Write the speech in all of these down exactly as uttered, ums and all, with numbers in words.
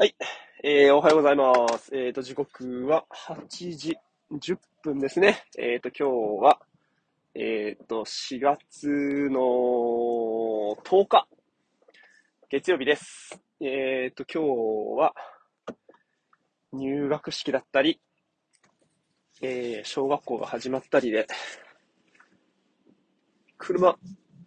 はい、えー、おはようございます。えっと、時刻ははちじじゅっぷんですね。えっと、今日は、えっと、しがつのとおか、月曜日です。えっと、今日は、入学式だったり、えー、小学校が始まったりで、車、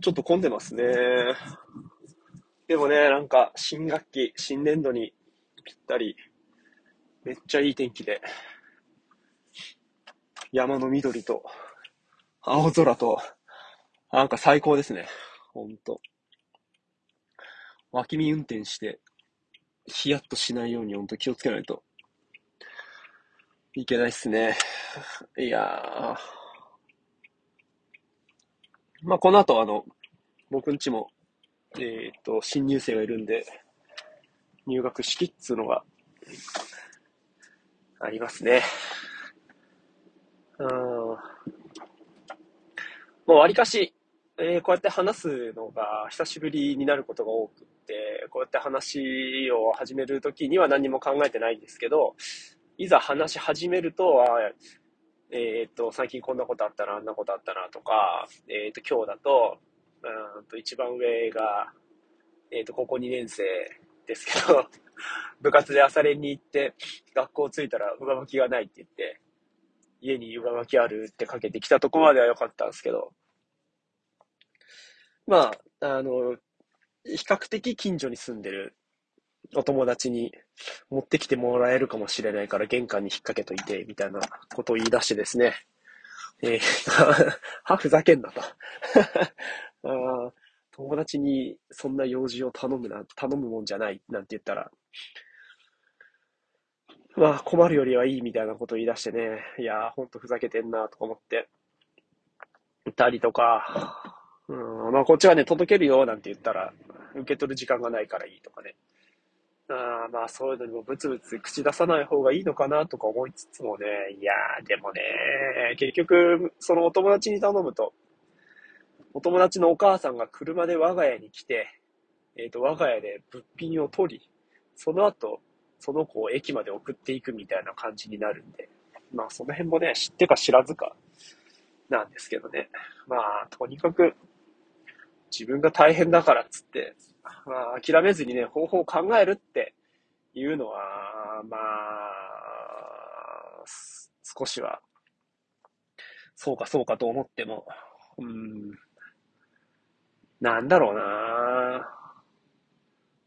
ちょっと混んでますね。でもね、なんか、新学期、新年度に、ぴったり、めっちゃいい天気で、山の緑と青空と、なんか最高ですね。ほんと脇見運転してヒヤッとしないようにほんと気をつけないといけないっすね。いやー、まあこの後あの僕ん家もえっと新入生がいるんで、入学式っつうのがありますね。うん。もうわりかし、えー、こうやって話すのが久しぶりになることが多くって、こうやって話を始めるときには何も考えてないんですけど、いざ話し始めると、あえっと、最近こんなことあったな、あんなことあったなとか、えっと、今日だと、うんと一番上が、えっと、ここにねんせい、ですけど部活で朝練に行って学校着いたら上履きがないって言って家に上履きあるってかけてきたとこまでは良かったんですけど、まああの比較的近所に住んでるお友達に持ってきてもらえるかもしれないから玄関に引っ掛けといてみたいなことを言い出してですね、えー、はふざけんなとあ友達にそんな用事を頼むな、頼むもんじゃないなんて言ったら、まあ困るよりはいいみたいなことを言い出してね、いやーほんとふざけてんなとか思っていたりとか、うん、まあこっちはね届けるよなんて言ったら受け取る時間がないからいいとかね、あまあそういうのにもブツブツ口出さない方がいいのかなとか思いつつもね、いやーでもね結局そのお友達に頼むと、お友達のお母さんが車で我が家に来て、えっと、我が家で物品を取り、その後、その子を駅まで送っていくみたいな感じになるんで、まあその辺もね、知ってか知らずかなんですけどね。まあ、とにかく自分が大変だからっつって、まあ諦めずにね、方法を考えるっていうのは、まあ、少しは、そうかそうかと思っても、うーんなんだろうなぁ。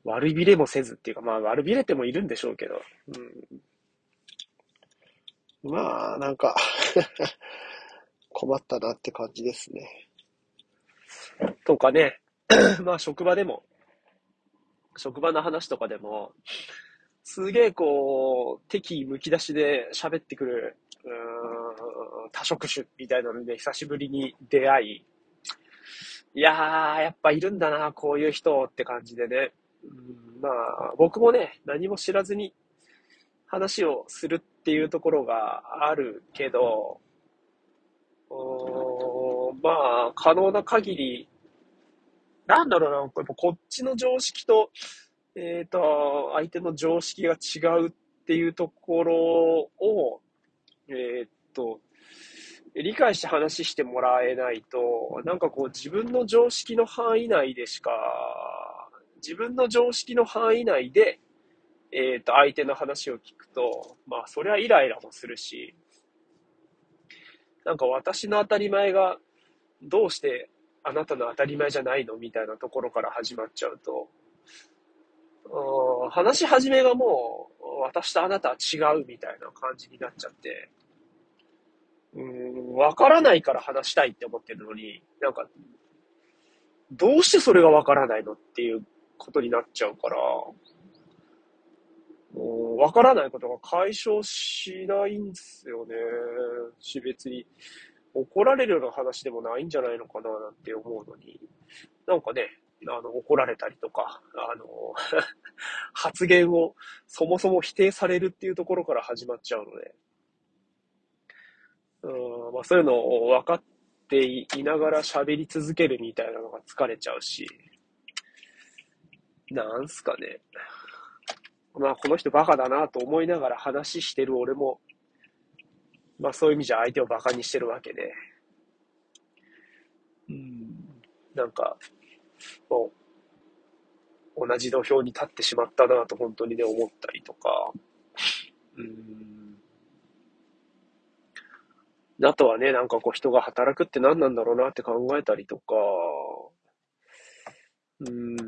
悪びれもせずっていうか、まあ悪びれてもいるんでしょうけど。うん、まあ、なんか、困ったなって感じですね。とかね、まあ職場でも、職場の話とかでも、すげえこう、敵むき出しで喋ってくる、うーん多職種みたいなので久しぶりに出会い、いやー、やっぱいるんだな、こういう人って感じでね。うん、まあ、僕もね、何も知らずに話をするっていうところがあるけど、おまあ、可能な限り、なんだろうな、こ, れもこっちの常識と、えっと、相手の常識が違うっていうところを、えっと、理解して話してもらえないと、なんかこう自分の常識の範囲内でしか、自分の常識の範囲内で、えっと、相手の話を聞くと、まあそりゃイライラもするし、なんか私の当たり前がどうしてあなたの当たり前じゃないのみたいなところから始まっちゃうと、うん、話し始めがもう私とあなたは違うみたいな感じになっちゃって、わからないから話したいって思ってるのに、なんか、どうしてそれがわからないのっていうことになっちゃうから、わからないことが解消しないんですよね。し、別に怒られるような話でもないんじゃないのかななんて思うのに、なんかね、あの怒られたりとか、あの発言をそもそも否定されるっていうところから始まっちゃうので、うんまあ、そういうのを分かっていながら喋り続けるみたいなのが疲れちゃうし、なんすかね。まあこの人バカだなと思いながら話してる俺も、まあそういう意味じゃ相手をバカにしてるわけで、うん、なんかもう同じ土俵に立ってしまったなと本当にね思ったりとか、うん、あとはねなんかこう人が働くって何なんだろうなって考えたりとか、うん、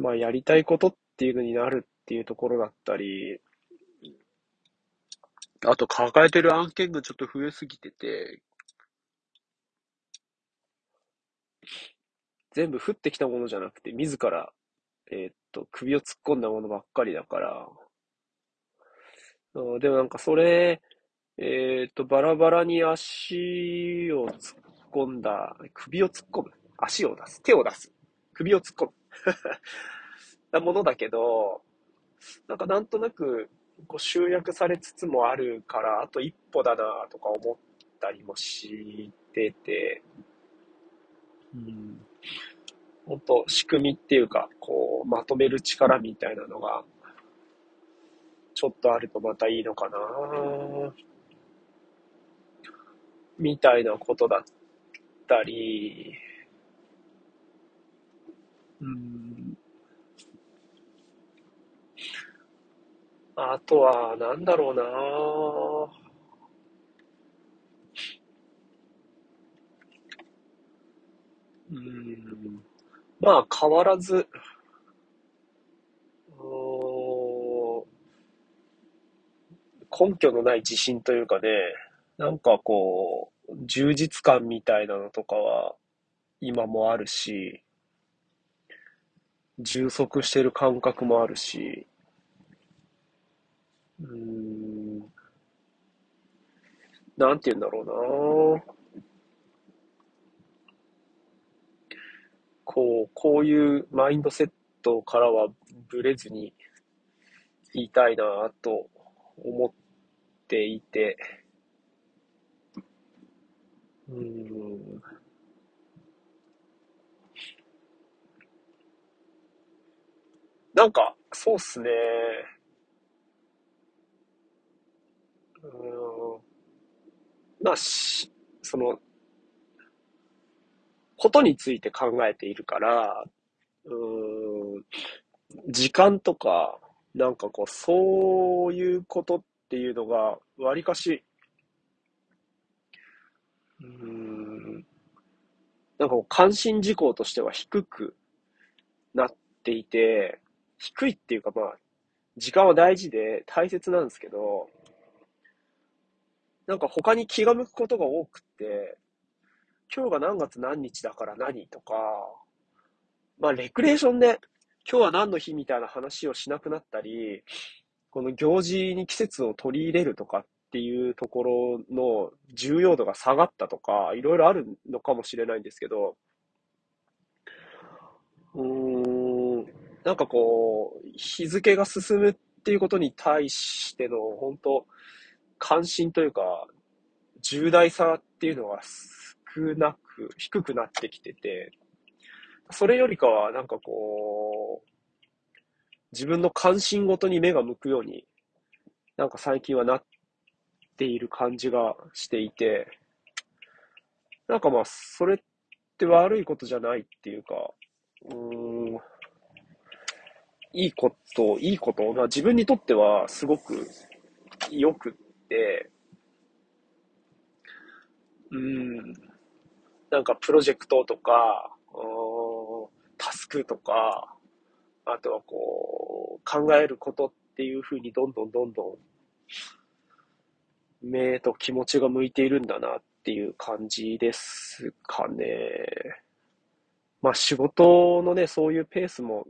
まあやりたいことっていうのになるっていうところだったり、あと抱えてる案件がちょっと増えすぎてて、全部降ってきたものじゃなくて自ら、えーっと首を突っ込んだものばっかりだから、でもなんかそれ、えーっとバラバラに足を突っ込んだ、首を突っ込む、足を出す、手を出す、首を突っ込むなものだけど、なんかなんとなくこう集約されつつもあるからあと一歩だなとか思ったりもしてて、うん、もっと仕組みっていうかこうまとめる力みたいなのがちょっとあるとまたいいのかなみたいなことだったり、うん、あとはなんだろうな、うーん、まあ変わらず、根拠のない自信というかね、なんかこう充実感みたいなのとかは今もあるし、充足してる感覚もあるし、うーん、なんて言うんだろうな。こう、こういうマインドセットからはブレずに言いたいなぁと思っていて、うーん、なんかそうっすね、うーん、まあしそのことについて考えているから、うーん、時間とか、なんかこう、そういうことっていうのが、わりかし、うーん、なんかこう、関心事項としては低くなっていて、低いっていうかまあ、時間は大事で大切なんですけど、なんか他に気が向くことが多くて、今日が何月何日だから何とか、まあレクレーションで今日は何の日みたいな話をしなくなったり、この行事に季節を取り入れるとかっていうところの重要度が下がったとか、いろいろあるのかもしれないんですけど、うーん、なんかこう、日付が進むっていうことに対しての本当関心というか、重大さっていうのが少なく、低くなってきてて、それよりかはなんかこう、自分の関心ごとに目が向くように、なんか最近はなっている感じがしていて、なんかまあ、それって悪いことじゃないっていうか、うーん、いいこと、いいこと、まあ自分にとってはすごく良くって、うん、なんかプロジェクトとか、タスクとか、あとはこう、考えることっていう風にどんどんどんどん、目と気持ちが向いているんだなっていう感じですかね。まあ仕事のね、そういうペースも、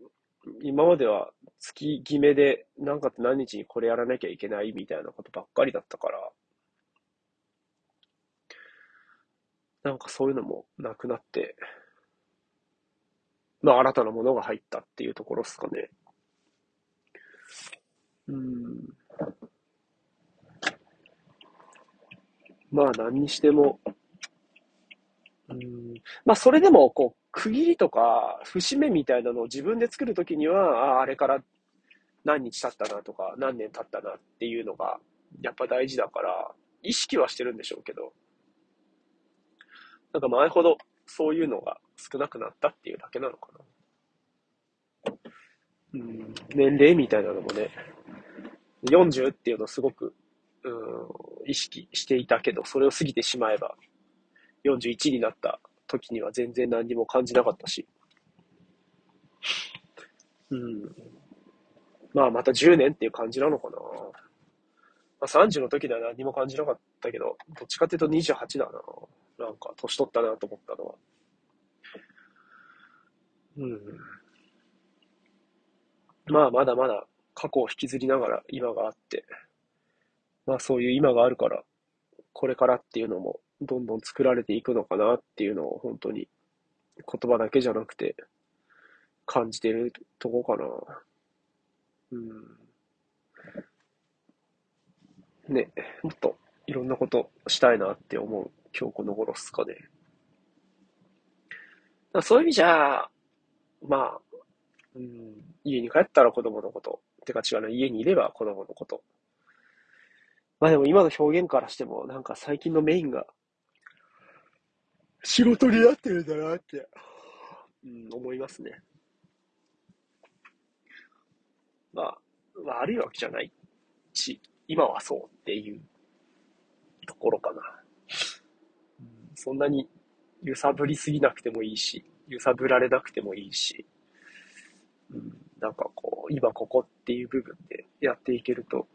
今までは月決めで何月何日にこれやらなきゃいけないみたいなことばっかりだったから、なんかそういうのもなくなって、まあ新たなものが入ったっていうところですかね。うん。まあ何にしても、うん。まあそれでもこう区切りとか節目みたいなのを自分で作るときには、ああ、あれから何日経ったなとか何年経ったなっていうのがやっぱ大事だから、意識はしてるんでしょうけど、なんか前ほどそういうのが少なくなったっていうだけなのかな。うん、年齢みたいなのもね、よんじゅうっていうのをすごく、うん、意識していたけど、それを過ぎてしまえばよんじゅういちになった時には全然何にも感じなかったし、うん、まあまたじゅうねんっていう感じなのかな。まあ、さんじゅうの時には何も感じなかったけど、どっちかっていうとにじゅうはちだな。なんか、年取ったなと思ったのは。うん。まあ、まだまだ過去を引きずりながら今があって、まあそういう今があるから、これからっていうのもどんどん作られていくのかなっていうのを本当に言葉だけじゃなくて感じてるとこかな。うん。ね、もっといろんなことしたいなって思う今日この頃っすかね。そういう意味じゃ、まあ、うん、家に帰ったら子供のこと。てか違うな、家にいれば子供のこと。まあでも今の表現からしても、なんか最近のメインが仕事になってるんだなって、うん、思いますね。まあ、悪いわけじゃないし、今はそうっていうところかな。そんなに揺さぶりすぎなくてもいいし、揺さぶられなくてもいいし、うん、なんかこう、今ここっていう部分でやっていけると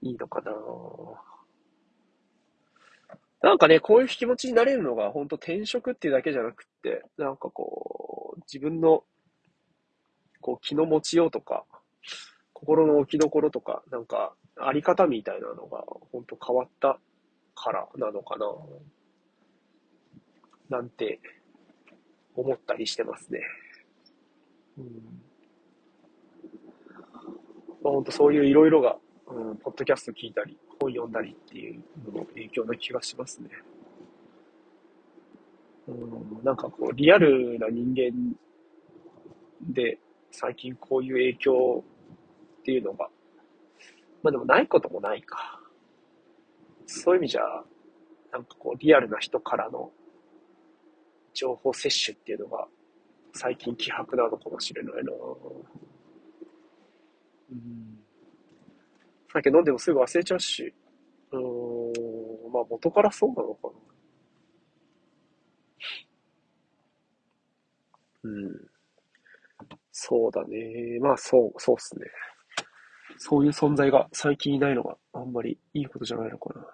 いいのかな。なんかね、こういう気持ちになれるのが本当転職っていうだけじゃなくって、なんかこう、自分のこう気の持ちようとか、心の置きどころとか、なんか、あり方みたいなのが、ほんと変わったからなのかな、なんて、思ったりしてますね。うん。まあ、ほんとそういういろいろが、うん、ポッドキャスト聞いたり、本読んだりっていうのの影響な気がしますね。うん、なんかこう、リアルな人間で、最近こういう影響を、っていうのが、まあでもないこともないか。そういう意味じゃ、なんかこうリアルな人からの情報摂取っていうのが最近希薄なのかもしれないな。うん。酒飲んでもすぐ忘れちゃうし、うーん、まあ元からそうなのかな。うん。そうだね。まあそう、そうっすね。そういう存在が最近いないのがあんまりいいことじゃないのかな。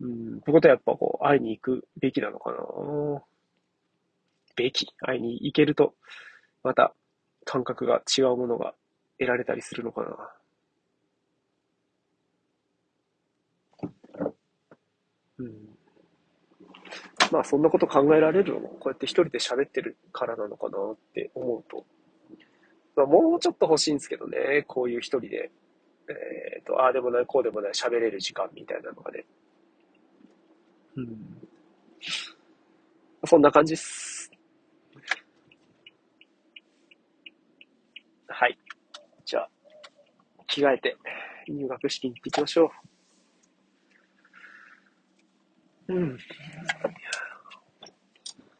うん、ってことはやっぱこう、会いに行くべきなのかな。べき。会いに行けると、また感覚が違うものが得られたりするのかな。うん。まあそんなこと考えられるのも、こうやって一人で喋ってるからなのかなって思うと。まあ、もうちょっと欲しいんですけどね、こういう一人で、えーと、ああでもない、こうでもない、喋れる時間みたいなのがね。うん。そんな感じっす。はい。じゃあ、着替えて入学式に行っていきましょう。うん。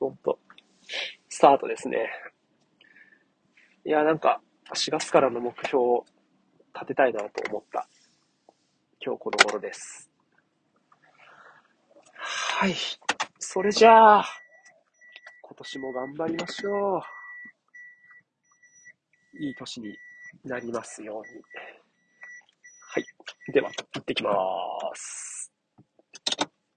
ほんと、スタートですね。いや、なんか、しがつからの目標を立てたいなと思った、今日この頃です。はい。それじゃあ、今年も頑張りましょう。いい年になりますように。はい。では、行ってきまーす。